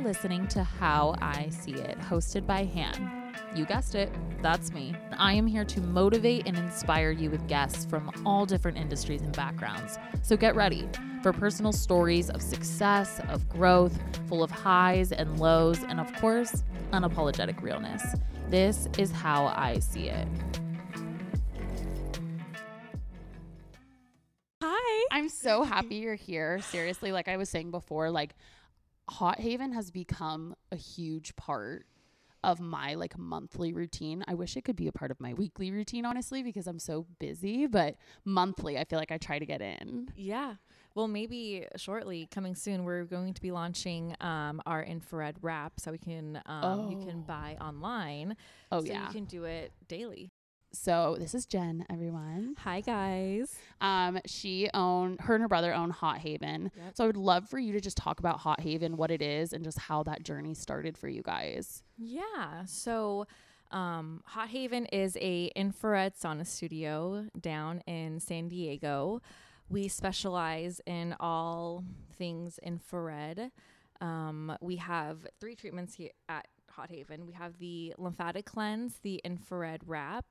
are listening to How I See It, hosted by Han. You guessed it, that's me. I am here to motivate and inspire you with guests from all different industries and backgrounds. So get ready for personal stories of success, of growth, full of highs and lows, and of course, unapologetic realness. This is How I See It. Hi. I'm so happy you're here. Seriously, like I was saying before, like Hot Haven has become a huge part of my like monthly routine. I wish it could be a part of my weekly routine, honestly, because I'm so busy, but monthly, I feel like I try to get in. Yeah. Well, maybe shortly, coming soon, we're going to be launching our infrared wrap, so we can you can buy online. Oh, so yeah, you can do it daily. So this is Jen, everyone. Hi, guys. Her and her brother own Hot Haven. Yep. So I would love for you to just talk about Hot Haven, what it is, and just how that journey started for you guys. Yeah. So Hot Haven is a infrared sauna studio down in San Diego. We specialize in all things infrared. We have 3 treatments here at Hot Haven. We have the lymphatic cleanse, the infrared wrap,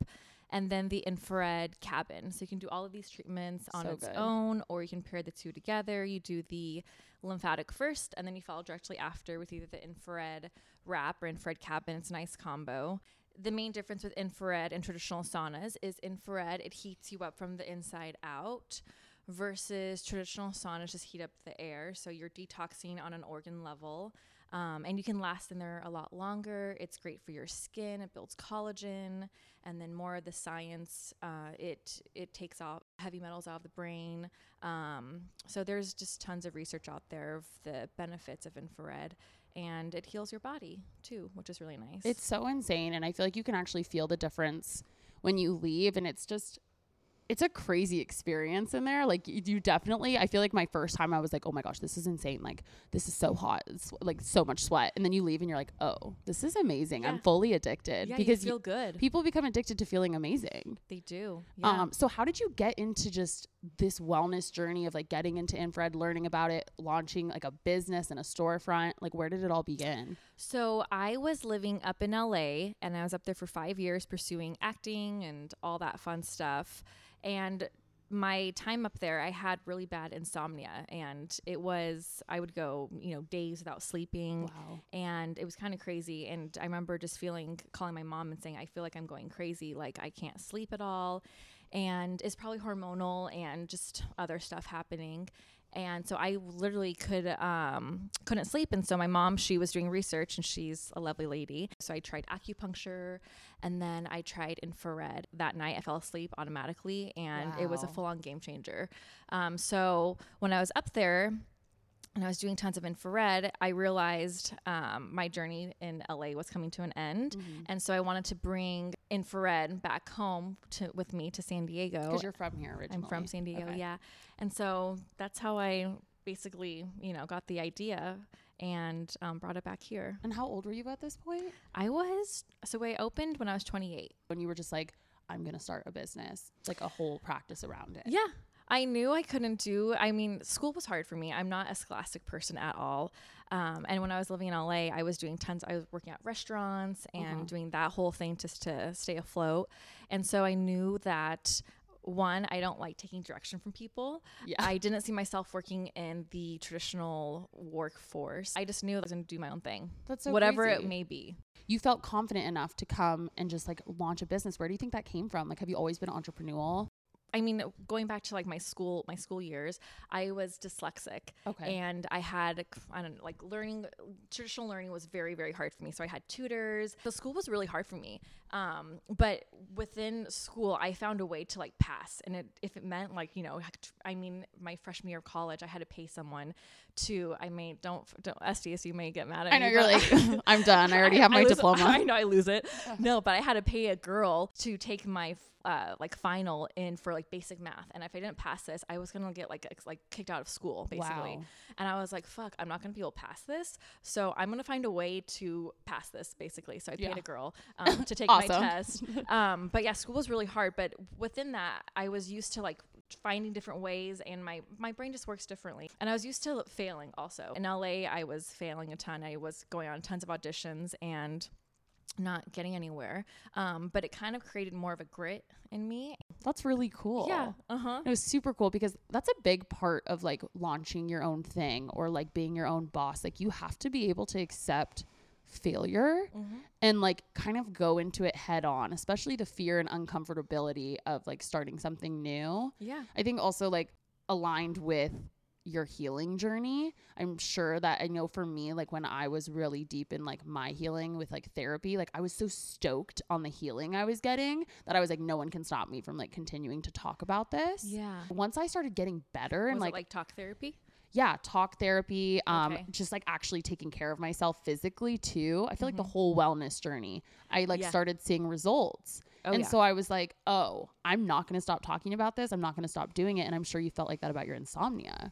and then the infrared cabin. So you can do all of these treatments on its own, or you can pair the 2 together. You do the lymphatic first, and then you follow directly after with either the infrared wrap or infrared cabin. It's a nice combo. The main difference with infrared and traditional saunas is infrared, it heats you up from the inside out, versus traditional saunas just heat up the air. So you're detoxing on an organ level, and you can last in there a lot longer. It's great for your skin. It builds collagen. And then more of the science, it takes off heavy metals out of the brain. So there's just tons of research out there of the benefits of infrared. And it heals your body too, which is really nice. It's so insane. And I feel like you can actually feel the difference when you leave. And it's just... it's a crazy experience in there. Like you definitely, I feel like my first time I was like, oh my gosh, this is insane. Like this is so hot. It's like so much sweat. And then you leave and you're like, oh, this is amazing. Yeah. I'm fully addicted. Yeah, because you feel good. People become addicted to feeling amazing. They do. Yeah. So how did you get into just this wellness journey of like getting into infrared, learning about it, launching like a business and a storefront? Like where did it all begin? So I was living up in LA and I was up there for 5 years pursuing acting and all that fun stuff. And my time up there, I had really bad insomnia, and it was, I would go, days without sleeping. Wow. And it was kind of crazy. And I remember just calling my mom and saying, I feel like I'm going crazy. Like I can't sleep at all. And it's probably hormonal and just other stuff happening. And so I literally couldn't sleep. And so my mom, she was doing research, and she's a lovely lady. So I tried acupuncture, and then I tried infrared. That night I fell asleep automatically, and It was a full-on game changer. So when I was up there and I was doing tons of infrared, I realized my journey in LA was coming to an end. Mm-hmm. And so I wanted to bring infrared back home with me to San Diego. Because you're from here originally. I'm from San Diego, okay. Yeah. And so that's how I basically, got the idea and brought it back here. And how old were you at this point? I opened when I was 28. When you were just like, I'm going to start a business, like a whole practice around it. Yeah. I knew I couldn't school was hard for me. I'm not a scholastic person at all. And when I was living in LA, I was doing I was working at restaurants and doing that whole thing just to stay afloat. And so I knew that, one, I don't like taking direction from people. Yeah. I didn't see myself working in the traditional workforce. I just knew I was going to do my own thing. That's so whatever crazy. It may be. You felt confident enough to come and just like launch a business. Where do you think that came from? Like, have you always been entrepreneurial? I mean, going back to like my school years, I was dyslexic. Okay. And I had, traditional learning was very, very hard for me. So I had tutors. The school was really hard for me. But within school, I found a way to like pass. And if it meant like, my freshman year of college, I had to pay someone to, SDSU may get mad at me. I know, you're like, I'm done. I already have my diploma. I know I lose it. No, but I had to pay a girl to take my final in for like basic math, and if I didn't pass this, I was gonna get like kicked out of school basically. Wow. And I was like, fuck, I'm not gonna be able to pass this, so I'm gonna find a way to pass this basically. So I paid a girl to take my test. But yeah, school was really hard, but within that I was used to like finding different ways, and my brain just works differently. And I was used to failing also. In LA, I was failing a ton. I was going on tons of auditions and not getting anywhere. But it kind of created more of a grit in me. That's really cool. Yeah. Uh-huh. It was super cool because that's a big part of like launching your own thing or like being your own boss. Like you have to be able to accept failure and like kind of go into it head on, especially the fear and uncomfortability of like starting something new. Yeah. I think also like aligned with your healing journey. I'm sure that I know for me, like when I was really deep in like my healing with like therapy, like I was so stoked on the healing I was getting that I was like, no one can stop me from like continuing to talk about this. Yeah. Once I started getting better and like talk therapy. Yeah. Talk therapy. Okay. Just like actually taking care of myself physically too. I feel like the whole wellness journey, I like started seeing results. So I was like, oh, I'm not going to stop talking about this. I'm not going to stop doing it. And I'm sure you felt like that about your insomnia.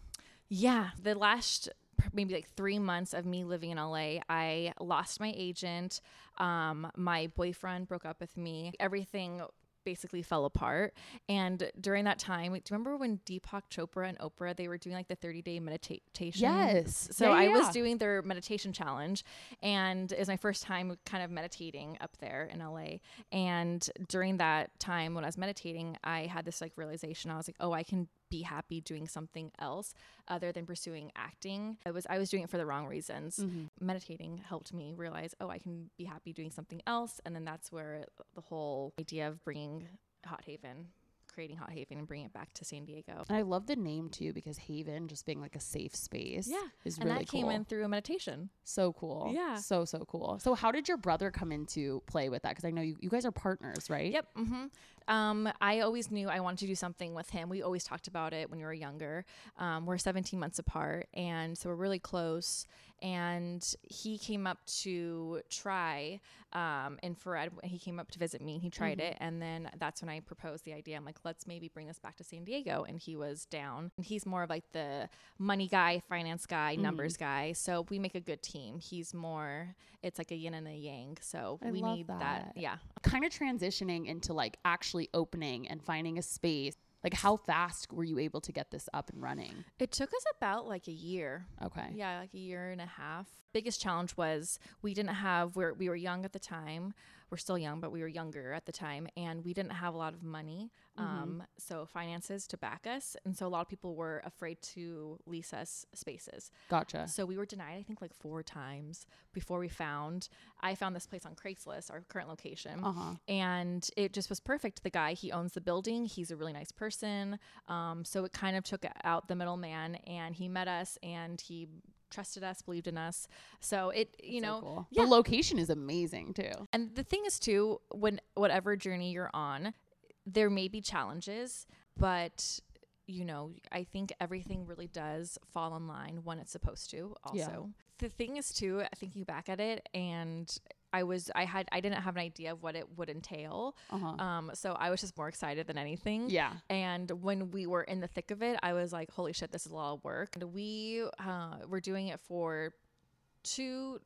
Yeah. The last maybe like 3 months of me living in LA, I lost my agent. My boyfriend broke up with me. Everything basically fell apart. And during that time, do you remember when Deepak Chopra and Oprah, they were doing like the 30-day meditation? Yes. So I was doing their meditation challenge, and it was my first time kind of meditating up there in LA. And during that time when I was meditating, I had this like realization. I was like, oh, I can be happy doing something else other than pursuing acting. I was doing it for the wrong reasons. Meditating helped me realize, oh, I can be happy doing something else. And then that's where the whole idea of creating Hot Haven and bringing it back to San Diego. And I love the name too, because Haven just being like a safe space is really cool. And that came in through a meditation. So cool. Yeah. So cool. So how did your brother come into play with that? Because I know you guys are partners, right? Yep. I always knew I wanted to do something with him. We always talked about it when we were younger. We're 17 months apart, and so we're really close. And he came up to try infrared. He came up to visit me. He tried it. And then that's when I proposed the idea. I'm like, let's maybe bring this back to San Diego. And he was down. And he's more of like the money guy, finance guy, numbers guy. So we make a good team. He's more, it's like a yin and a yang. So we need that. Yeah. Kind of transitioning into like actually opening and finding a space. Like how fast were you able to get this up and running? It took us about like a year. Okay. Yeah, like a year and a half. Biggest challenge was we were young at the time. We're still young, but we were younger at the time, and we didn't have a lot of money. So finances to back us. And so a lot of people were afraid to lease us spaces. Gotcha. So we were denied, I think like 4 times before I found this place on Craigslist, our current location. And it just was perfect. The guy, he owns the building. He's a really nice person. So it kind of took out the middleman, and he met us, and he trusted us, believed in us. So it's so cool. Yeah. The location is amazing too. And the thing is too, whatever journey you're on, there may be challenges, but I think everything really does fall in line when it's supposed to also. Yeah. The thing is too, thinking back at it, and I didn't have an idea of what it would entail. So I was just more excited than anything. Yeah. And when we were in the thick of it, I was like, holy shit, this is a lot of work. And we were doing it for two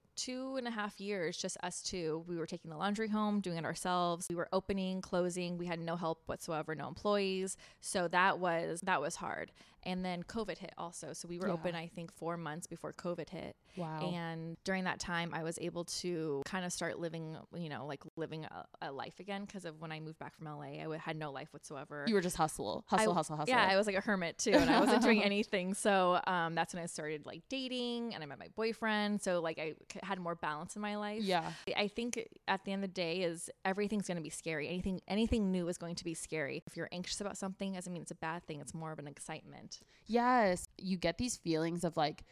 and a half years, just us two. We were taking the laundry home, doing it ourselves. We were opening, closing. We had no help whatsoever, no employees. So that was hard. And then COVID hit also. So we were open, I think, 4 months before COVID hit. Wow. And during that time, I was able to kind of start living a life again, because of when I moved back from LA, I had no life whatsoever. You were just hustle. Yeah, I was like a hermit too, and I wasn't doing anything. So that's when I started like dating, and I met my boyfriend. So like I had more balance in my life. Yeah. I think at the end of the day is everything's going to be scary. Anything new is going to be scary. If you're anxious about something, doesn't mean it's a bad thing. It's more of an excitement. Yes. You get these feelings of like,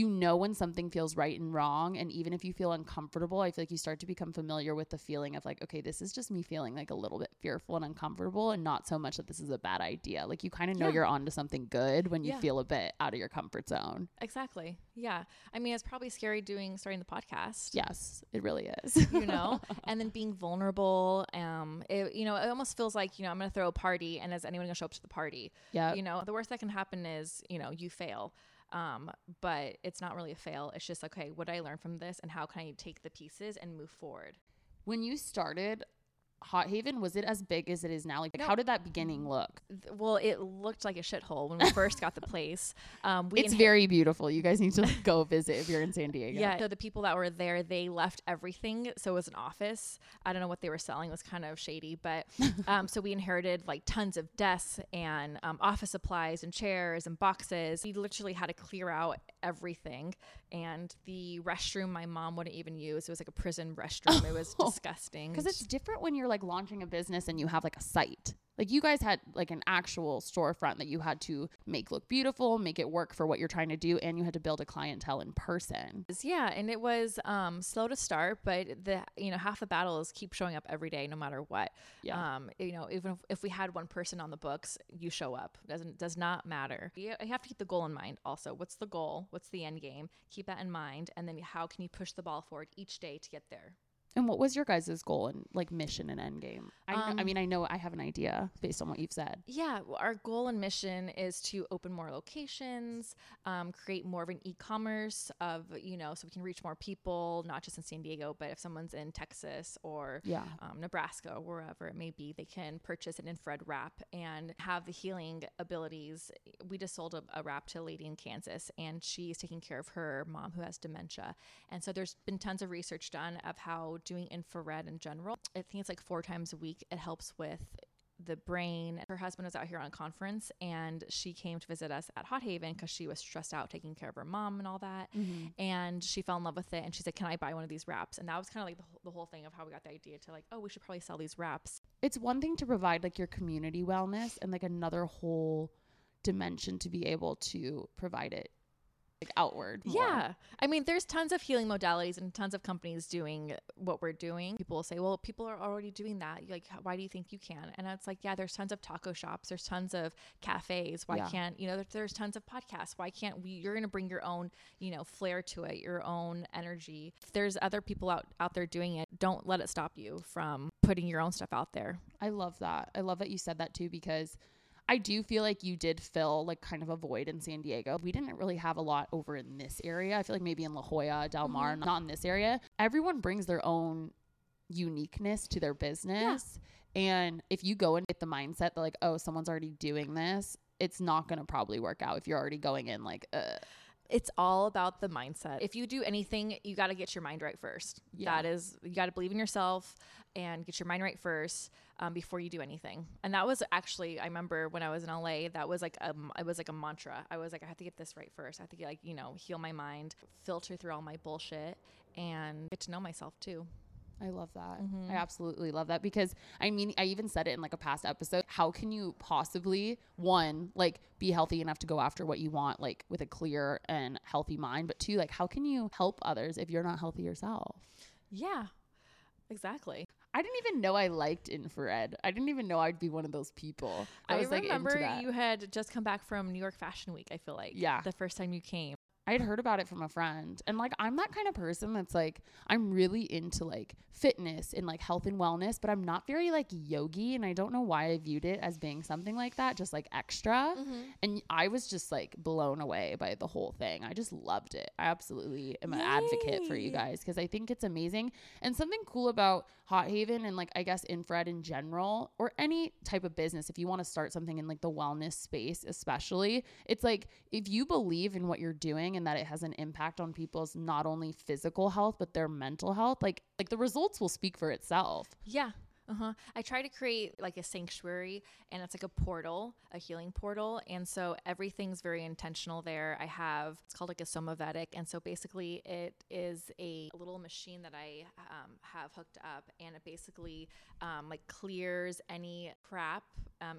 when something feels right and wrong. And even if you feel uncomfortable, I feel like you start to become familiar with the feeling of like, okay, this is just me feeling like a little bit fearful and uncomfortable, and not so much that this is a bad idea. Like you kind of know you're onto something good when you feel a bit out of your comfort zone. Exactly. Yeah. I mean, it's probably scary starting the podcast. Yes, it really is. And then being vulnerable. It almost feels like, I'm going to throw a party, and is anyone going to show up to the party? Yeah. The worst that can happen is, you fail. But it's not really a fail. It's just, okay, what did I learn from this, and how can I take the pieces and move forward? When you started Hot Haven, was it as big as it is now? Like, no. How did that beginning look? Well, it looked like a shithole when we first got the place. It's very beautiful. You guys need to go visit if you're in San Diego. Yeah. So the people that were there, they left everything. So it was an office. I don't know what they were selling. It was kind of shady. But so we inherited like tons of desks and office supplies and chairs and boxes. We literally had to clear out everything. And the restroom my mom wouldn't even use. It was like a prison restroom. It was disgusting. Because it's different when you're like launching a business and you have like a site. Like you guys had like an actual storefront that you had to make look beautiful, make it work for what you're trying to do. And you had to build a clientele in person. Yeah. And it was slow to start, but half the battle is keep showing up every day, no matter what. Yeah. Even if we had one person on the books, you show up. Does not matter. You have to keep the goal in mind also. What's the goal? What's the end game? Keep that in mind. And then how can you push the ball forward each day to get there? And what was your guys' goal and like mission and end game? I know I have an idea based on what you've said. Yeah. Well, our goal and mission is to open more locations, create more of an e-commerce so we can reach more people, not just in San Diego, but if someone's in Texas or Nebraska or wherever it may be, they can purchase an infrared wrap and have the healing abilities. We just sold a wrap to a lady in Kansas, and she's taking care of her mom who has dementia. And so there's been tons of research done of how doing infrared in general, I think it's like 4 times a week, it helps with the brain. Her husband was out here on a conference, and she came to visit us at Hot Haven because she was stressed out taking care of her mom and all that. Mm-hmm. And she fell in love with it, and she said, can I buy one of these wraps? And that was kind of like the whole thing of how we got the idea to like, oh, we should probably sell these wraps. It's one thing to provide like your community wellness, and like another whole dimension to be able to provide it like outward more. Yeah. I mean, there's tons of healing modalities and tons of companies doing what we're doing. People will say, well, people are already doing that. Like, why do you think you can? And it's like, yeah, there's tons of taco shops. There's tons of cafes. Why can't, there's tons of podcasts. Why can't we, you're going to bring your own, flair to it, your own energy. If there's other people out there doing it, don't let it stop you from putting your own stuff out there. I love that. I love that you said that too, because I do feel like you did fill like kind of a void in San Diego. We didn't really have a lot over in this area. I feel like maybe in La Jolla, Del Mar, mm-hmm. Not in this area. Everyone brings their own uniqueness to their business. Yeah. And if you go and get the mindset that like, oh, someone's already doing this, it's not going to probably work out if you're already going in like, It's all about the mindset. If you do anything, you got to get your mind right first. Yeah. That is, you got to believe in yourself and get your mind right first before you do anything. And that was actually, I remember when I was in LA, that was like, it was like a mantra. I was like, I have to get this right first. I have to get heal my mind, filter through all my bullshit, and get to know myself too. I love that. Mm-hmm. I absolutely love that, because I mean, I even said it in like a past episode, how can you possibly be healthy enough to go after what you want, like with a clear and healthy mind, but 2, like how can you help others if you're not healthy yourself? Yeah, exactly. I didn't even know I liked infrared. I didn't even know I'd be one of those people. I remember you had just come back from New York Fashion Week, I feel like. Yeah. The first time you came. I had heard about it from a friend, and like, I'm that kind of person that's like, I'm really into like fitness and like health and wellness, but I'm not very like yogi. And I don't know why I viewed it as being something like that, just like extra. Mm-hmm. And I was just like blown away by the whole thing. I just loved it. I absolutely am an advocate for you guys, because I think it's amazing. And something cool about Hot Haven and like, I guess infrared in general, or any type of business, if you want to start something in like the wellness space, especially, it's like, if you believe in what you're doing and that it has an impact on people's not only physical health but their mental health, like the results will speak for itself. Yeah. Uh-huh. I try to create like a sanctuary, and it's like a portal, a healing portal. And so everything's very intentional there. It's called like a Somavedic. And so basically it is a little machine that I have hooked up, and it basically like clears any crap,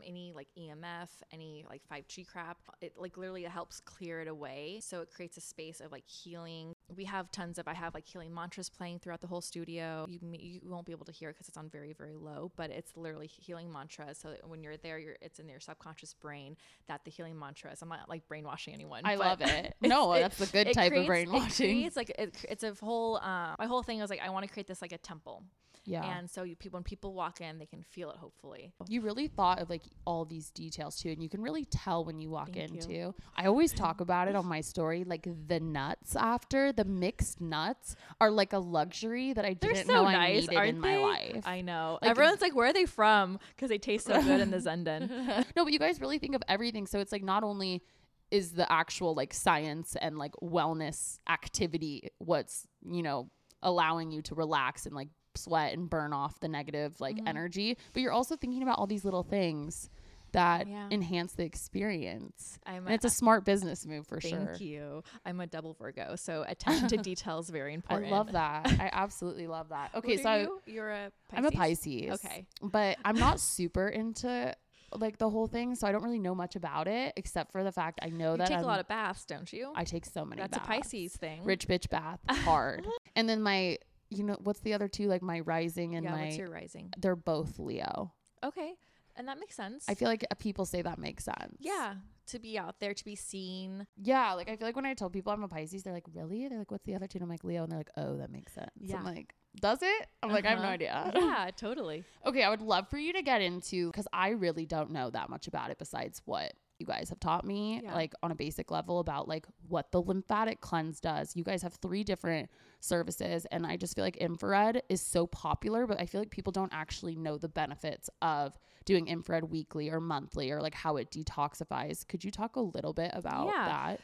any like EMF, any like 5G crap. It like literally helps clear it away. So it creates a space of like healing. We have I have like healing mantras playing throughout the whole studio. You won't be able to hear it because it's on very, very low, but it's literally healing mantras. So when you're there, it's in your subconscious brain that the healing mantras. I'm not like brainwashing anyone. I love it. No, that's the good type of brainwashing. It's like, it's a whole, my whole thing was like, I want to create this like a temple. Yeah. And so when people walk in, they can feel it, hopefully. You really thought of like all these details too. And you can really tell when you walk in too. I always talk about it on my story, like the nuts after the mixed nuts are like a luxury that I didn't know I needed in my life. I know. Like, everyone's like, where are they from? Because they taste so good in the Zenden. No, but you guys really think of everything. So it's like not only is the actual like science and like wellness activity what's, you know, allowing you to relax and like sweat and burn off the negative like energy, but you're also thinking about all these little things that enhance the experience. And it's a smart business move for sure. Thank you. I'm a double Virgo, so attention to detail is very important. I love that. I absolutely love that. Okay, so you're a Pisces? I'm a Pisces. Okay. But I'm not super into like the whole thing, so I don't really know much about it except for the fact I know you that I take a lot of baths, don't you? I take so many baths. That's a Pisces thing. Rich bitch bath. Hard. And then my, you know, what's the other two? Like my rising and my... What's your rising? They're both Leo. Okay. And that makes sense. I feel like people say that makes sense. Yeah. To be out there, to be seen. Yeah. Like I feel like when I tell people I'm a Pisces, they're like, really? They're like, what's the other two? And I'm like, Leo. And they're like, oh, that makes sense. Yeah. I'm like, does it? I'm like, I have no idea. Yeah, totally. Okay. I would love for you to get into, because I really don't know that much about it besides what you guys have taught me, like on a basic level about like what the lymphatic cleanse does. You guys have 3 different services, and I just feel like infrared is so popular, but I feel like people don't actually know the benefits of doing infrared weekly or monthly, or like how it detoxifies. Could you talk a little bit about that?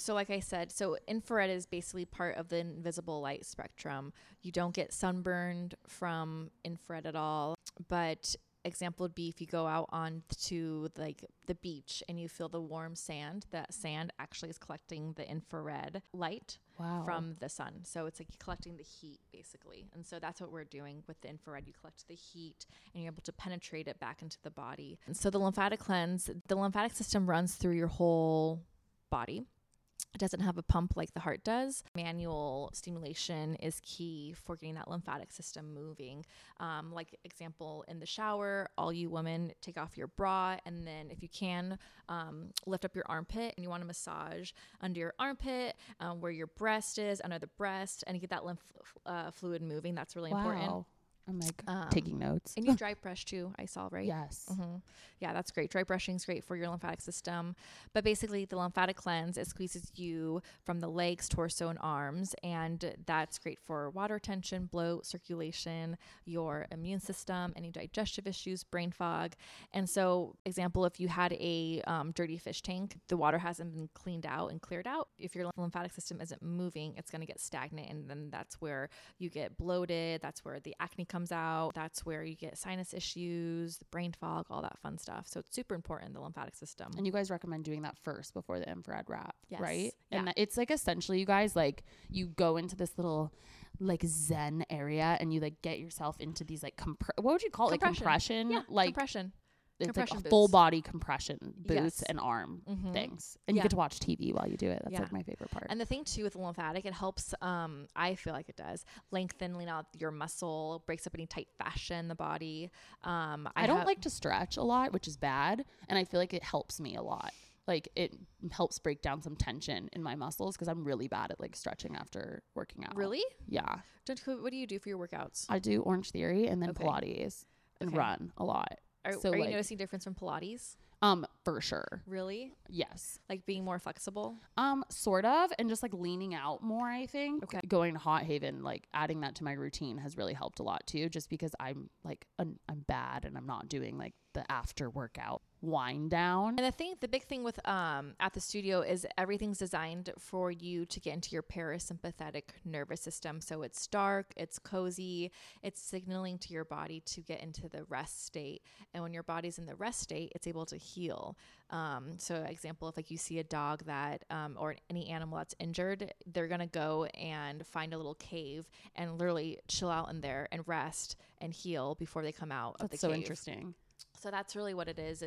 So like I said, so infrared is basically part of the invisible light spectrum. You don't get sunburned from infrared at all, but example would be if you go out on to like the beach and you feel the warm sand, that sand actually is collecting the infrared light from the sun. So it's like you're collecting the heat basically. And so that's what we're doing with the infrared. You collect the heat and you're able to penetrate it back into the body. And so the lymphatic cleanse, the lymphatic system runs through your whole body. It doesn't have a pump like the heart does. Manual stimulation is key for getting that lymphatic system moving. Like example, in the shower, all you women take off your bra, and then if you can, lift up your armpit, and you want to massage under your armpit, where your breast is, under the breast, and you get that lymph fluid moving. That's really important. I'm like taking notes. And you dry brush too, I saw, right? Yes. Mm-hmm. Yeah, that's great. Dry brushing is great for your lymphatic system. But basically the lymphatic cleanse, it squeezes you from the legs, torso, and arms. And that's great for water retention, bloat, circulation, your immune system, any digestive issues, brain fog. And so example, if you had a dirty fish tank, the water hasn't been cleaned out and cleared out. If your lymphatic system isn't moving, it's going to get stagnant. And then that's where you get bloated. That's where the acne comes out. That's where you get sinus issues, the brain fog, all that fun stuff. So it's super important, the lymphatic system. And you guys recommend doing that first before the infrared wrap, right? Yeah. And it's like essentially you guys, like you go into this little like Zen area and you like get yourself into these like, what would you call it? Compression. Yeah, like compression. It's compression, like a full body compression boots and arm things. And you get to watch TV while you do it. That's like my favorite part. And the thing too with the lymphatic, it helps, I feel like it does, lean out your muscle, breaks up any tight fascia in the body. I don't like to stretch a lot, which is bad. And I feel like it helps me a lot. Like it helps break down some tension in my muscles because I'm really bad at like stretching after working out. Really? Yeah. What do you do for your workouts? I do Orange Theory and then Pilates and run a lot. Are you noticing a difference from Pilates? For sure. Really? Yes. Like being more flexible? Sort of. And just like leaning out more, I think. Okay. Going to Hot Haven, like adding that to my routine has really helped a lot too, just because I'm like, I'm bad and I'm not doing like the after workout wind down. And I think the big thing with at the studio is everything's designed for you to get into your parasympathetic nervous system. So it's dark, it's cozy, it's signaling to your body to get into the rest state. And when your body's in the rest state, it's able to heal. So example, if like you see a dog that or any animal that's injured, they're gonna go and find a little cave and literally chill out in there and rest and heal before they come out of the cave. That's so interesting. So that's really what it is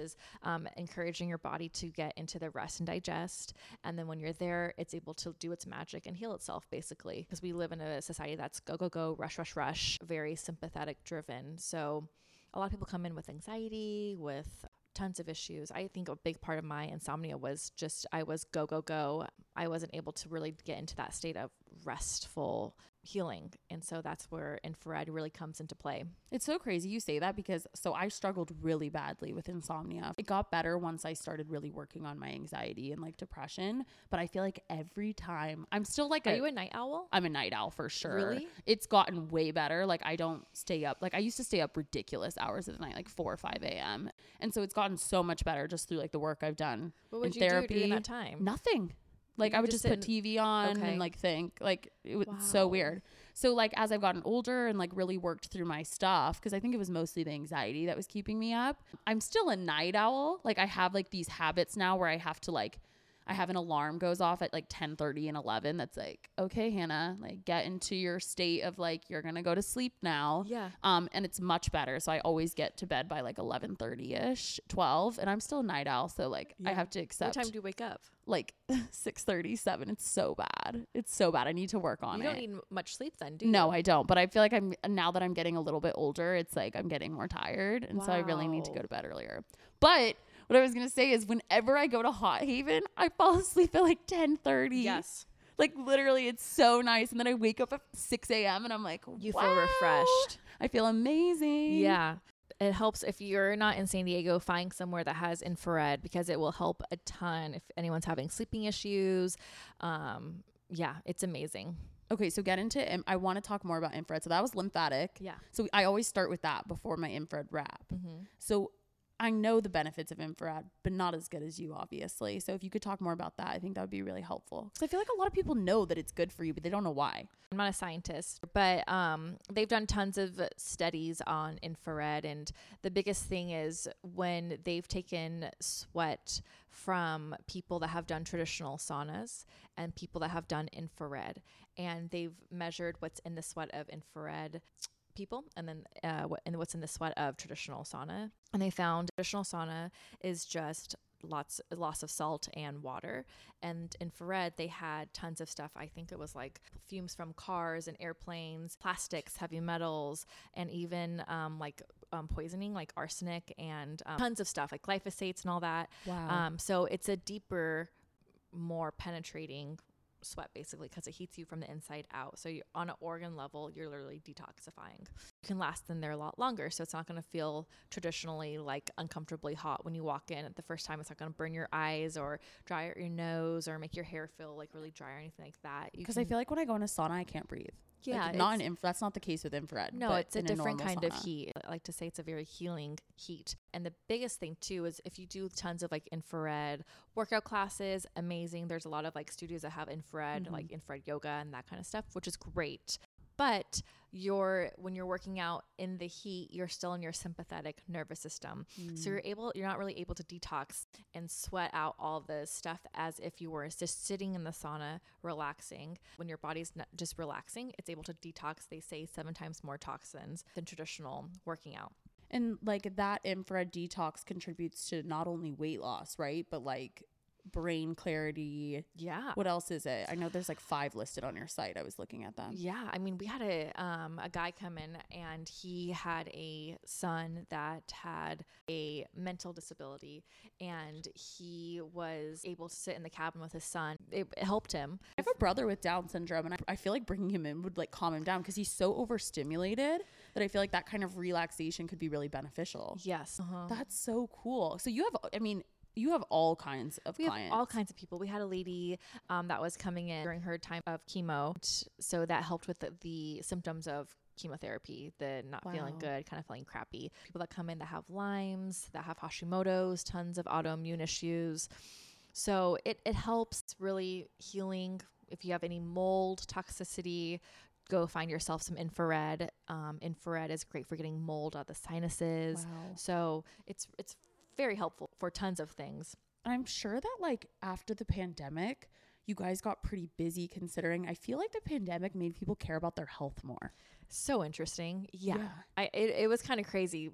encouraging your body to get into the rest and digest. And then when you're there, it's able to do its magic and heal itself basically, because we live in a society that's go, go, go, rush, rush, rush, very sympathetic driven. So a lot of people come in with anxiety, with tons of issues. I think a big part of my insomnia was just, I was go, go, go. I wasn't able to really get into that state of restful healing. And so that's where infrared really comes into play. It's so crazy you say that, because so I struggled really badly with insomnia. It got better once I started really working on my anxiety and like depression, but I feel like every time I'm still like, are you a night owl? I'm a night owl for sure. Really? It's gotten way better. Like I don't stay up. Like I used to stay up ridiculous hours of the night, like 4 or 5 a.m. And so it's gotten so much better just through like the work I've done. What would you therapy, do during that time? Nothing. Like I would just put TV on and like think, like it was so weird. So like as I've gotten older and like really worked through my stuff, because I think it was mostly the anxiety that was keeping me up. I'm still a night owl. Like I have like these habits now where I have to like, I have an alarm goes off at like 10:30 and 11. That's like, okay, Hannah, like get into your state of like, you're going to go to sleep now. Yeah. And it's much better. So I always get to bed by like 11:30ish, 12, and I'm still a night owl. So like I have to accept. What time do you wake up? Like 6:37. It's so bad. It's so bad. I need to work on it. You don't need much sleep then, do you? No, I don't. But I feel like I'm, now that I'm getting a little bit older, it's like I'm getting more tired. And so I really need to go to bed earlier. But what I was going to say is whenever I go to Hot Haven, I fall asleep at like 10:30. Yes. Like literally it's so nice. And then I wake up at 6 a.m. and I'm like, you feel refreshed. I feel amazing. Yeah. It helps if you're not in San Diego, find somewhere that has infrared, because it will help a ton if anyone's having sleeping issues. Yeah, it's amazing. Okay, so get into I want to talk more about infrared. So that was lymphatic. Yeah. So I always start with that before my infrared wrap. Mm-hmm. So I know the benefits of infrared, but not as good as you, obviously. So if you could talk more about that, I think that would be really helpful. Because I feel like a lot of people know that it's good for you, but they don't know why. I'm not a scientist, but they've done tons of studies on infrared. And the biggest thing is when they've taken sweat from people that have done traditional saunas and people that have done infrared, and they've measured what's in the sweat of infrared people and then what's in the sweat of traditional sauna, and they found traditional sauna is just loss of salt and water, and infrared they had tons of stuff. I think it was like fumes from cars and airplanes, plastics, heavy metals, and even poisoning like arsenic and tons of stuff like glyphosates and all that. Wow. So it's a deeper, more penetrating sweat basically, because it heats you from the inside out. So you're on an organ level, you're literally detoxifying. You can last in there a lot longer, so it's not going to feel traditionally like uncomfortably hot when you walk in at the first time. It's not going to burn your eyes or dry out your nose or make your hair feel like really dry or anything like that. Because I feel like when I go in a sauna, I can't breathe. Yeah, like not that's not the case with infrared. No, it's a different kind of heat. I like to say it's a very healing heat. And the biggest thing too is if you do tons of like infrared workout classes, amazing. There's a lot of like studios that have infrared, mm-hmm. like infrared yoga and that kind of stuff, which is great. But when you're working out in the heat, you're still in your sympathetic nervous system. Mm. So you're not really able to detox and sweat out all the stuff as if you were just sitting in the sauna, relaxing. When your body's just relaxing, it's able to detox, they say, 7 times more toxins than traditional working out. And like that infrared detox contributes to not only weight loss, right? But like brain clarity. Yeah. What else is it? I know there's like 5 listed on your site. I was looking at them. Yeah. I mean, we had a guy come in and he had a son that had a mental disability, and he was able to sit in the cabin with his son. It helped him. I have a brother with Down syndrome, and I feel like bringing him in would like calm him down, because he's so overstimulated that I feel like that kind of relaxation could be really beneficial. Yes. Uh-huh. That's so cool. So you have all kinds of clients. We have all kinds of people. We had a lady that was coming in during her time of chemo. So that helped with the symptoms of chemotherapy, the not feeling good, kind of feeling crappy. People that come in that have Lyme's, that have Hashimoto's, tons of autoimmune issues. So it helps really healing. If you have any mold toxicity, go find yourself some infrared. Infrared is great for getting mold out the sinuses. Wow. So it's very helpful for tons of things. I'm sure that like after the pandemic, you guys got pretty busy, considering I feel like the pandemic made people care about their health more. So interesting. Yeah. It was kind of crazy.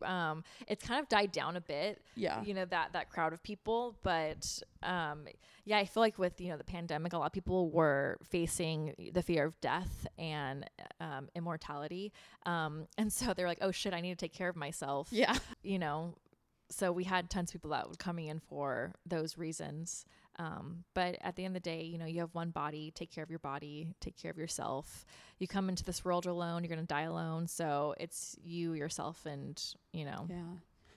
It's kind of died down a bit. Yeah. You know, that crowd of people, but yeah, I feel like with, you know, the pandemic, a lot of people were facing the fear of death and immortality. And so they're like, oh shit, I need to take care of myself. Yeah. You know, so we had tons of people that were coming in for those reasons. But at the end of the day, you know, you have one body, take care of your body, take care of yourself. You come into this world alone, you're going to die alone. So it's you, yourself, and, you know. Yeah.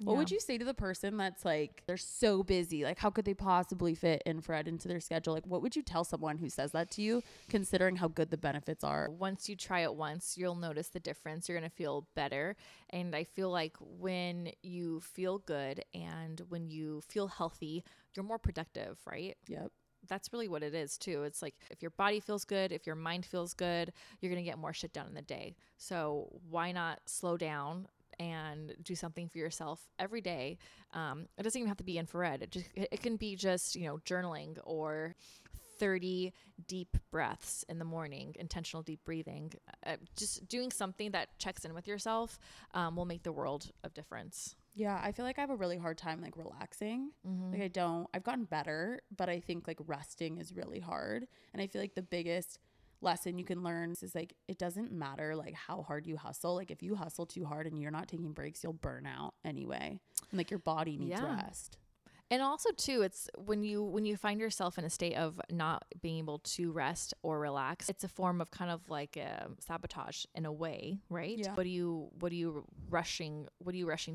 What would you say to the person that's like, they're so busy, like how could they possibly fit infrared into their schedule? Like, what would you tell someone who says that to you, considering how good the benefits are? Once you try it once, you'll notice the difference. You're going to feel better. And I feel like when you feel good and when you feel healthy, you're more productive, right? Yep. That's really what it is too. It's like, if your body feels good, if your mind feels good, you're going to get more shit done in the day. So why not slow down and do something for yourself every day? It doesn't even have to be infrared. It can be just, you know, journaling or 30 deep breaths in the morning, intentional deep breathing. Just doing something that checks in with yourself will make the world of difference. Yeah, I feel like I have a really hard time like relaxing. Mm-hmm. Like I've gotten better, but I think like resting is really hard. And I feel like the biggest lesson you can learn is like, it doesn't matter like how hard you hustle. Like if you hustle too hard and you're not taking breaks, you'll burn out anyway, and like your body needs rest. And also too, it's when you find yourself in a state of not being able to rest or relax, it's a form of kind of like a sabotage in a way, right? Yeah. What are you rushing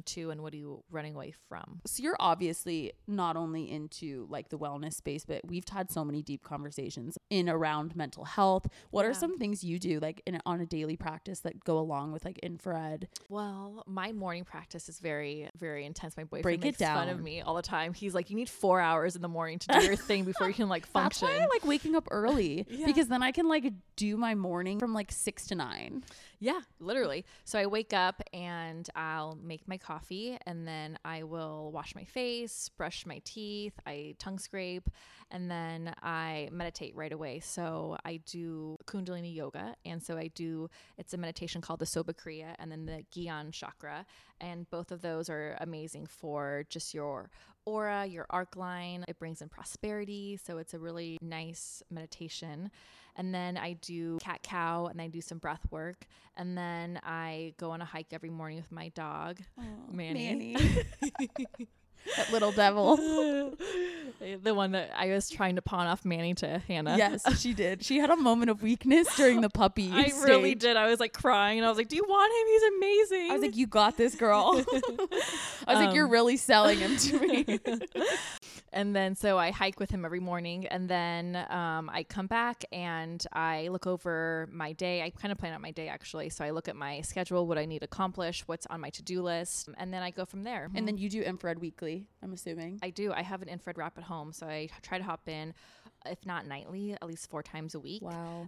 to, and what are you running away from? So you're obviously not only into like the wellness space, but we've had so many deep conversations in around mental health. What are some things you do like on a daily practice that go along with like infrared? Well, my morning practice is very, very intense. My boyfriend makes fun of me all the time. He's like, you need 4 hours in the morning to do your thing before you can like function. That's why I like waking up early because then I can like do my morning from like 6 to 9. Yeah, literally. So I wake up and I'll make my coffee, and then I will wash my face, brush my teeth, I tongue scrape, and then I meditate right away. So I do Kundalini yoga. And so it's a meditation called the Sobha Kriya and then the Gyan Chakra. And both of those are amazing for just your aura, your arc line. It brings in prosperity. So it's a really nice meditation. And then I do cat cow, and I do some breath work. And then I go on a hike every morning with my dog, Manny. That little devil. The one that I was trying to pawn off Manny to Hannah. Yes, she did. She had a moment of weakness during the puppy I stage. Really did. I was like crying, and I was like, do you want him? He's amazing. I was like, you got this, girl. I was like, you're really selling him to me. And then so I hike with him every morning, and then I come back and I look over my day. I kind of plan out my day, actually. So I look at my schedule, what I need to accomplish, what's on my to-do list, and then I go from there. And then you do infrared weekly, I'm assuming. I do. I have an infrared wrap at home, so I try to hop in, if not nightly, at least 4 times a week. Wow.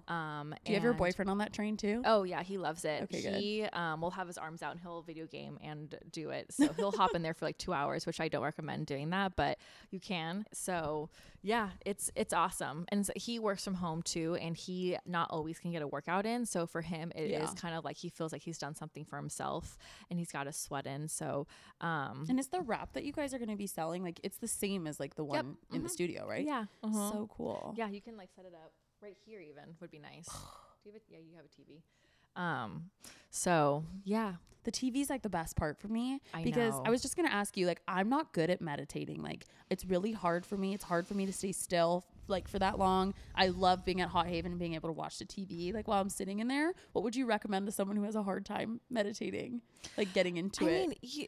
Do you have your boyfriend on that train too? Oh yeah, he loves it. Okay, good. Will have his arms out and he'll video game and do it. So he'll hop in there for like 2 hours, which I don't recommend doing that, but you can. So yeah, it's awesome. And so he works from home too, and he not always can get a workout in. So for him, it is kind of like he feels like he's done something for himself and he's got a sweat in. So and it's the wrap that you guys are going to be selling. Like it's the same as like the one in the studio, right? Yeah. Uh-huh. So cool. Yeah, you can like set it up right here, even would be nice. Do you have yeah, you have a TV. So yeah, the TV's like the best part for me because I was just gonna ask you, like, I'm not good at meditating. Like, it's really hard for me. It's hard for me to stay still like for that long. I love being at Hot Haven and being able to watch the TV like while I'm sitting in there. What would you recommend to someone who has a hard time meditating, like getting into it? I mean,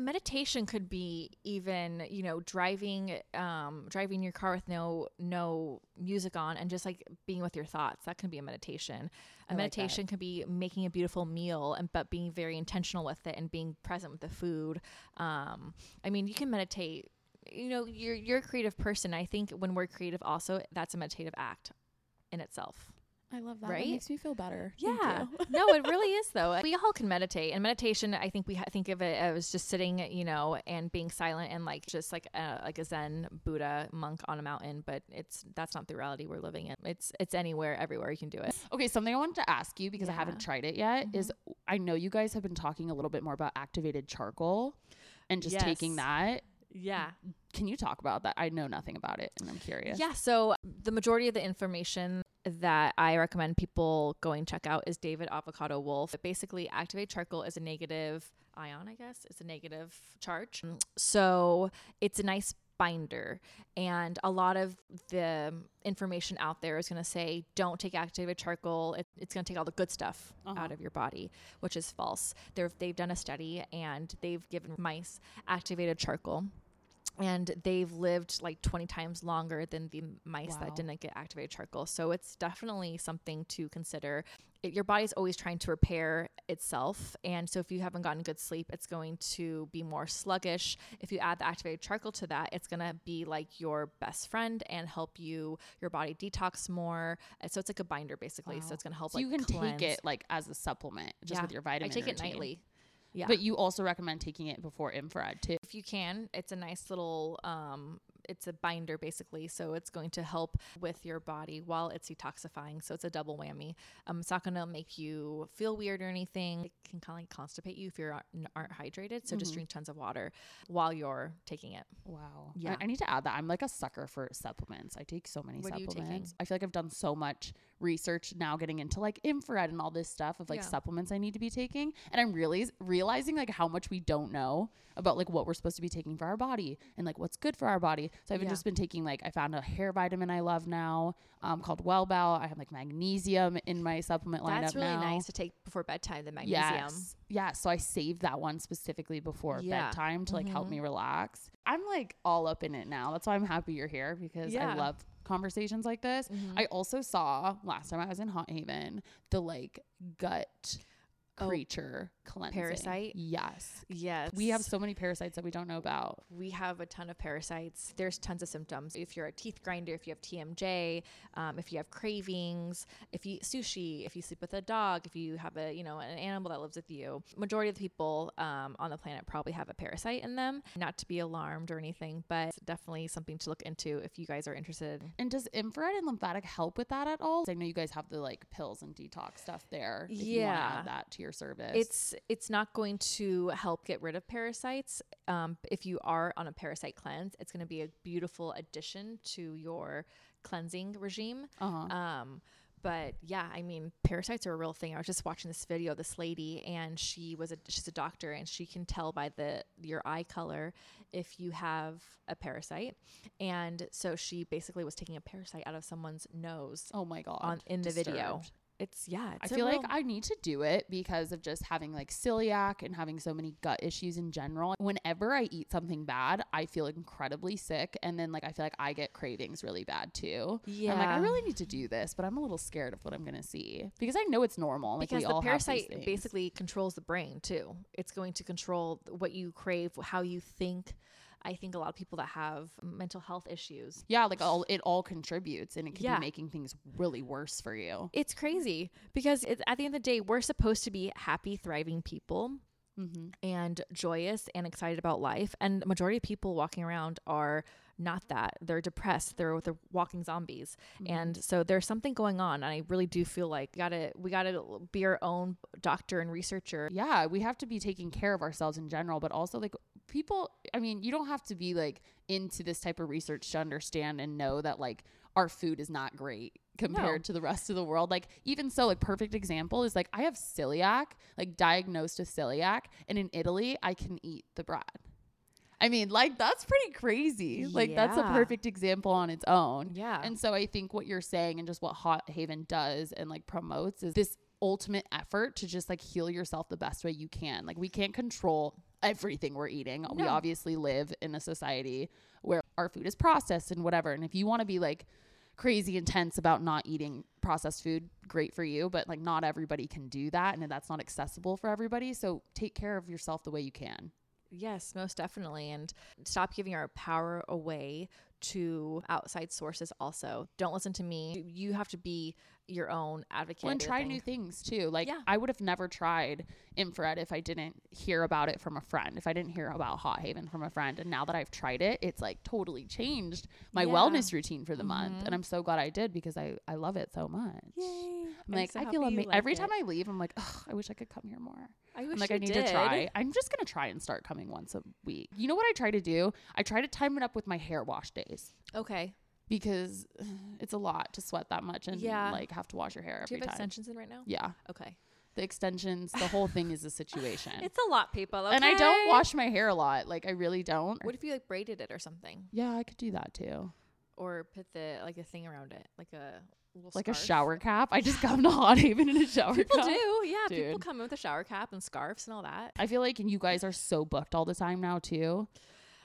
meditation could be even, you know, driving your car with no music on and just like being with your thoughts. That can be a meditation. Meditation could be making a beautiful meal but being very intentional with it and being present with the food. I mean, you can meditate, you know, you're a creative person. I think when we're creative also, that's a meditative act in itself. I love that. Right? It makes me feel better. Yeah. No, it really is though. We all can meditate, and meditation, I think we think of it as just sitting, you know, and being silent and like, just like a Zen Buddha monk on a mountain, but that's not the reality we're living in. It's anywhere, everywhere you can do it. Okay. Something I wanted to ask you because I haven't tried it yet is, I know you guys have been talking a little bit more about activated charcoal and just taking that. Yeah. Can you talk about that? I know nothing about it and I'm curious. Yeah. So the majority of the information that I recommend people going check out is David Avocado Wolf. Basically, activate charcoal is a negative ion, I guess. It's a negative charge. So it's a nice binder. And a lot of the information out there is going to say, don't take activated charcoal. It's going to take all the good stuff out of your body, which is false. They've done a study and they've given mice activated charcoal. And they've lived like 20 times longer than the mice that didn't get activated charcoal. So it's definitely something to consider. Your body's always trying to repair itself. And so if you haven't gotten good sleep, it's going to be more sluggish. If you add the activated charcoal to that, it's going to be like your best friend and help your body detox more. So it's like a binder basically. Wow. So it's going to help. So like you can take it like as a supplement just with your vitamin routine. I take it nightly. Yeah. But you also recommend taking it before infrared too. If you can, it's a nice little, it's a binder basically. So it's going to help with your body while it's detoxifying. So it's a double whammy. It's not going to make you feel weird or anything. It can kind of like constipate you if you aren't hydrated. So just drink tons of water while you're taking it. Wow. Yeah. I need to add that. I'm like a sucker for supplements. I take so many supplements. What are you taking? I feel like I've done so much research now getting into like infrared and all this stuff of like supplements I need to be taking. And I'm really realizing like how much we don't know about like what we're supposed to be taking for our body and like what's good for our body. So I've just been taking like, I found a hair vitamin I love now called Wellbow. I have like magnesium in my supplement lineup now. That's really nice to take before bedtime, the magnesium. Yes. Yeah. So I saved that one specifically before bedtime to like help me relax. I'm like all up in it now. That's why I'm happy you're here because I love conversations like this. I also saw last time I was in Hot Haven, the like gut creature cleansing. Parasite? Yes. Yes. We have so many parasites that we don't know about. We have a ton of parasites. There's tons of symptoms. If you're a teeth grinder, if you have TMJ, if you have cravings, if you eat sushi, if you sleep with a dog, if you have a, an animal that lives with you, majority of the people on the planet probably have a parasite in them. Not to be alarmed or anything, but it's definitely something to look into if you guys are interested. And does infrared and lymphatic help with that at all? I know you guys have the like pills and detox stuff there. If you want to add that to your service. It's not going to help get rid of parasites. If you are on a parasite cleanse, it's going to be a beautiful addition to your cleansing regime. But yeah, I mean, parasites are a real thing. I was just watching this video of this lady and she's a doctor and she can tell by your eye color if you have a parasite. And so she basically was taking a parasite out of someone's nose. Oh my God. In the video. It's I feel like I need to do it because of just having like celiac and having so many gut issues in general. Whenever I eat something bad, I feel incredibly sick. And then like, I feel like I get cravings really bad too. Yeah. I'm like, I really need to do this, but I'm a little scared of what I'm going to see because I know it's normal. Like, because the parasite basically controls the brain too. It's going to control what you crave, how you think. I think a lot of people that have mental health issues. Yeah, like it all contributes and it can be making things really worse for you. It's crazy because at the end of the day, we're supposed to be happy, thriving people and joyous and excited about life. And the majority of people walking around are not that. They're depressed. They're walking zombies. And so there's something going on. And I really do feel like we gotta be our own doctor and researcher. Yeah, we have to be taking care of ourselves in general, but also like people, I mean, you don't have to be like into this type of research to understand and know that like our food is not great compared to the rest of the world. Like even so, like perfect example is like I have celiac, like diagnosed with celiac, and in Italy I can eat the bread. I mean, like, that's pretty crazy. Like, that's a perfect example on its own. Yeah. And so I think what you're saying and just what Hot Haven does and, like, promotes is this ultimate effort to just, like, heal yourself the best way you can. Like, we can't control everything we're eating. No. We obviously live in a society where our food is processed and whatever. And if you want to be, like, crazy intense about not eating processed food, great for you, but like not everybody can do that. And that's not accessible for everybody. So take care of yourself the way you can. Yes, most definitely. And stop giving our power away to outside sources also. Don't listen to me. You have to be your own advocate. Well, and try new things too. Like I would have never tried infrared if I didn't hear about it from a friend, if I didn't hear about Hot Haven from a friend. And now that I've tried it, it's like totally changed my wellness routine for the month. And I'm so glad I did because I love it so much. Yay. I'm like, so I feel amazing. Like every time I leave, I'm like, oh, I wish I could come here more. I need to try. I'm just going to try and start coming once a week. You know what I try to do? I try to time it up with my hair wash days. Okay. Because it's a lot to sweat that much and like have to wash your hair every time. Do you have extensions in right now? Yeah. Okay. the extensions, the whole thing is a situation. It's a lot, people. Okay? And I don't wash my hair a lot. Like, I really don't. What if you like braided it or something? Yeah, I could do that too. Or put the like a thing around it, like a little like scarf. A shower cap. I just come to Hot Haven in a shower cap. People do, yeah. Dude. People come in with a shower cap and scarves and all that. I feel like you guys are so booked all the time now too.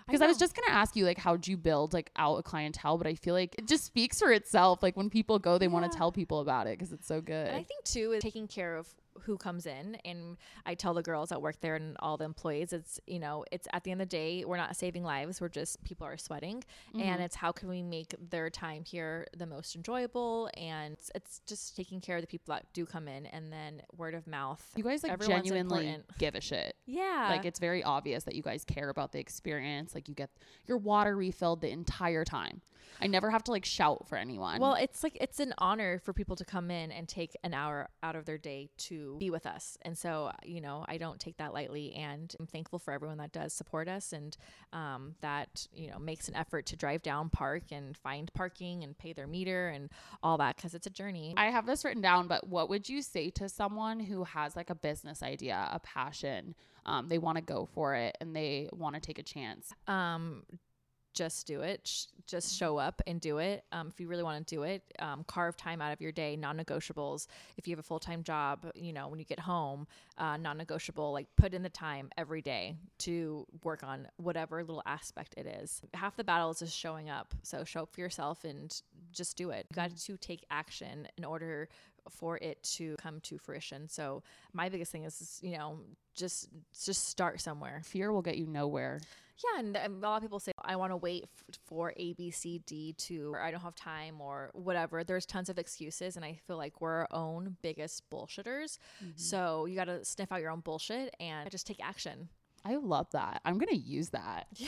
Because I was just going to ask you, like, how do you build, like, out a clientele? But I feel like it just speaks for itself. Like, when people go, they want to tell people about it because it's so good. And I think, too, is taking care of who comes in. And I tell the girls that work there and all the employees, it's, you know, it's at the end of the day, we're not saving lives. We're just, people are sweating. Mm-hmm. And it's how can we make their time here the most enjoyable? And it's just taking care of the people that do come in, and then word of mouth. You guys like genuinely give a shit. Yeah. Like, it's very obvious that you guys care about the experience. Like, you get your water refilled the entire time. I never have to like shout for anyone. Well, it's like, it's an honor for people to come in and take an hour out of their day to be with us. And so, you know, I don't take that lightly, and I'm thankful for everyone that does support us and that, you know, makes an effort to drive down, park and find parking and pay their meter and all that, because it's a journey. I have this written down, but what would you say to someone who has like a business idea, a passion, they want to go for it and they want to take a chance? Just do it. Just show up and do it. If you really want to do it, carve time out of your day, non-negotiables. If you have a full-time job, you know, when you get home, non-negotiable, like put in the time every day to work on whatever little aspect it is. Half the battle is just showing up. So show up for yourself and just do it. You got to take action in order for it to come to fruition. So my biggest thing is, you know, just start somewhere. Fear will get you nowhere. Yeah, and a lot of people say, I want to wait for A, B, C, D to, or I don't have time or whatever. There's tons of excuses, and I feel like we're our own biggest bullshitters. Mm-hmm. So you got to sniff out your own bullshit and just take action. I love that. I'm going to use that. Yeah,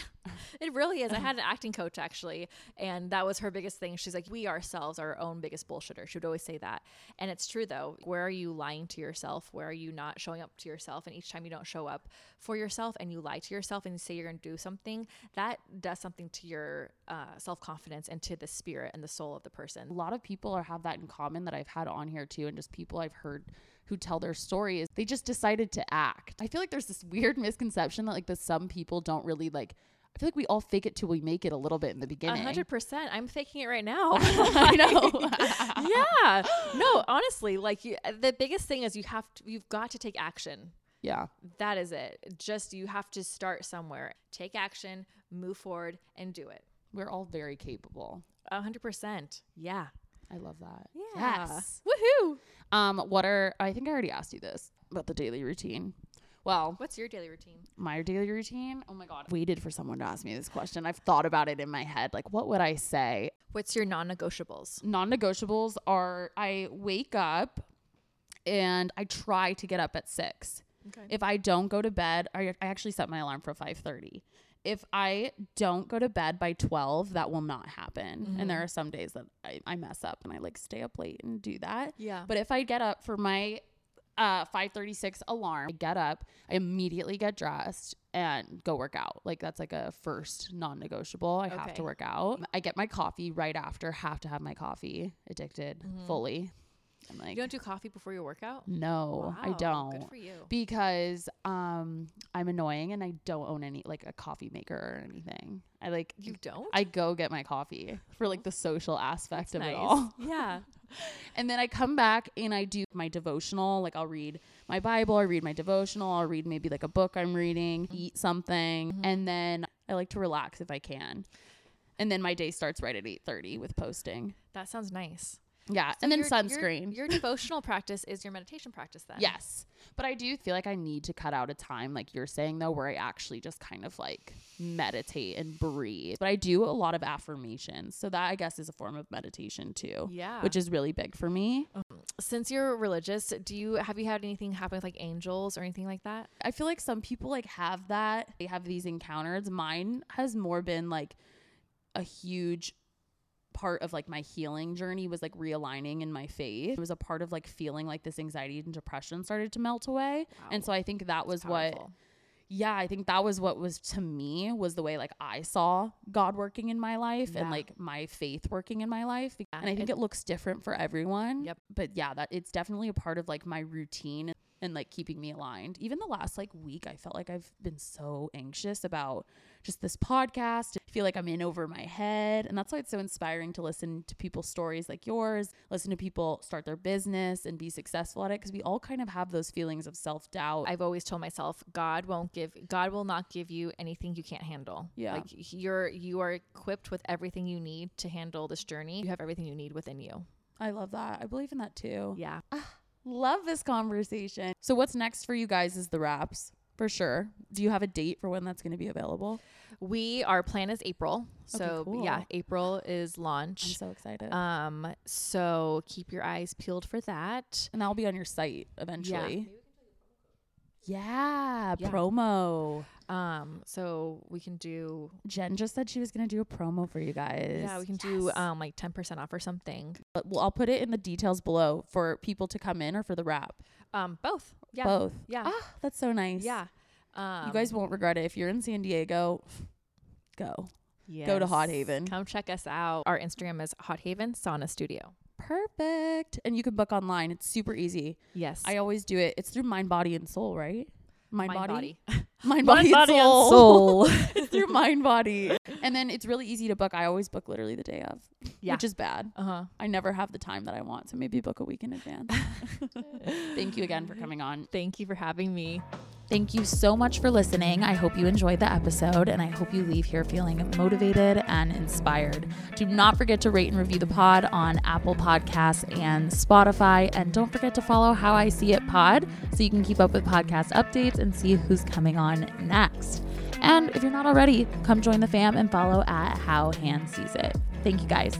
it really is. I had an acting coach actually, and that was her biggest thing. She's like, we ourselves are our own biggest bullshitter. She would always say that. And it's true though. Where are you lying to yourself? Where are you not showing up to yourself? And each time you don't show up for yourself and you lie to yourself and you say you're going to do something, that does something to your self-confidence and to the spirit and the soul of the person. A lot of people have that in common that I've had on here too. And just people I've heard who tell their story is they just decided to act. I feel like there's this weird misconception that like that some people don't really like, I feel like we all fake it till we make it a little bit in the beginning. 100%. I'm faking it right now. I know. Yeah. No, honestly, like the biggest thing is you've got to take action. Yeah. That is it. Just, you have to start somewhere, take action, move forward and do it. We're all very capable. 100%. Yeah. I love that. Yeah. Yes. Woohoo. I think I already asked you this about the daily routine. Well, what's your daily routine? My daily routine? Oh my God. I waited for someone to ask me this question. I've thought about it in my head. Like, what would I say? What's your non-negotiables? Non-negotiables are, I wake up and I try to get up at 6. Okay. If I don't go to bed, I actually set my alarm for 5:30. If I don't go to bed by 12, that will not happen. Mm-hmm. And there are some days that I mess up and I like stay up late and do that. Yeah. But if I get up for my 5:36 alarm, I get up, I immediately get dressed and go work out. Like that's like a first non-negotiable. I have to work out. I get my coffee right after. Have to have my coffee. Addicted fully. I'm like, you don't do coffee before your workout? No, wow, I don't. Good for you. Because I'm annoying and I don't own any like a coffee maker or anything. I like you don't. I go get my coffee for like the social aspect of it all. Yeah. And then I come back and I do my devotional. Like I'll read my Bible. I read my devotional. I'll read maybe like a book I'm reading. Eat something, and then I like to relax if I can. And then my day starts right at 8:30 with posting. That sounds nice. Yeah. So and then sunscreen. Your devotional practice is your meditation practice then. Yes. But I do feel like I need to cut out a time, like you're saying though, where I actually just kind of like meditate and breathe. But I do a lot of affirmations. So that I guess is a form of meditation too. Yeah. Which is really big for me. Since you're religious, have you had anything happen with like angels or anything like that? I feel like some people like have that. They have these encounters. Mine has more been like a huge part of like my healing journey was like realigning in my faith. It was a part of like feeling like this anxiety and depression started to melt away. Wow. And so I think that was I think that was what was to me was the way like I saw God working in my life and like my faith working in my life. And I think it looks different for everyone. Yep. But yeah, that it's definitely a part of like my routine. and like keeping me aligned. Even the last like week, I felt like I've been so anxious about just this podcast. I feel like I'm in over my head. And that's why it's so inspiring to listen to people's stories like yours, listen to people start their business and be successful at it. Cause we all kind of have those feelings of self-doubt. I've always told myself, God will not give you anything you can't handle. Yeah. Like you are equipped with everything you need to handle this journey. You have everything you need within you. I love that. I believe in that too. Yeah. Love this conversation. So what's next for you guys is the wraps for sure. Do you have a date for when that's going to be available? Our plan is April. So Okay, cool. Yeah, April is launch. I'm so excited. So keep your eyes peeled for that. And that'll be on your site eventually. Yeah. Promo. So we can do, Jen just said she was going to do a promo for you guys. Yeah, we can do like 10% off or something. Well, I'll put it in the details below for people to come in or for the wrap. Both. Yeah. Both. Yeah. Ah, that's so nice. Yeah. You guys won't regret it. If you're in San Diego, go. Yes. Go to Hot Haven. Come check us out. Our Instagram is Hot Haven Sauna Studio. Perfect. And you can book online. It's super easy. Yes. I always do it. It's through Mind, Body, and Soul, right? Mind, body. Mind, body, and soul. It's through Mind, Body. And then it's really easy to book. I always book literally the day of, which is bad. I never have the time that I want. So maybe book a week in advance. Thank you again for coming on. Thank you for having me. Thank you so much for listening. I hope you enjoyed the episode, and I hope you leave here feeling motivated and inspired. Do not forget to rate and review the pod on Apple Podcasts and Spotify. And don't forget to follow How I See It Pod so you can keep up with podcast updates and see who's coming on next. And if you're not already, come join the fam and follow at How Han Sees It. Thank you guys.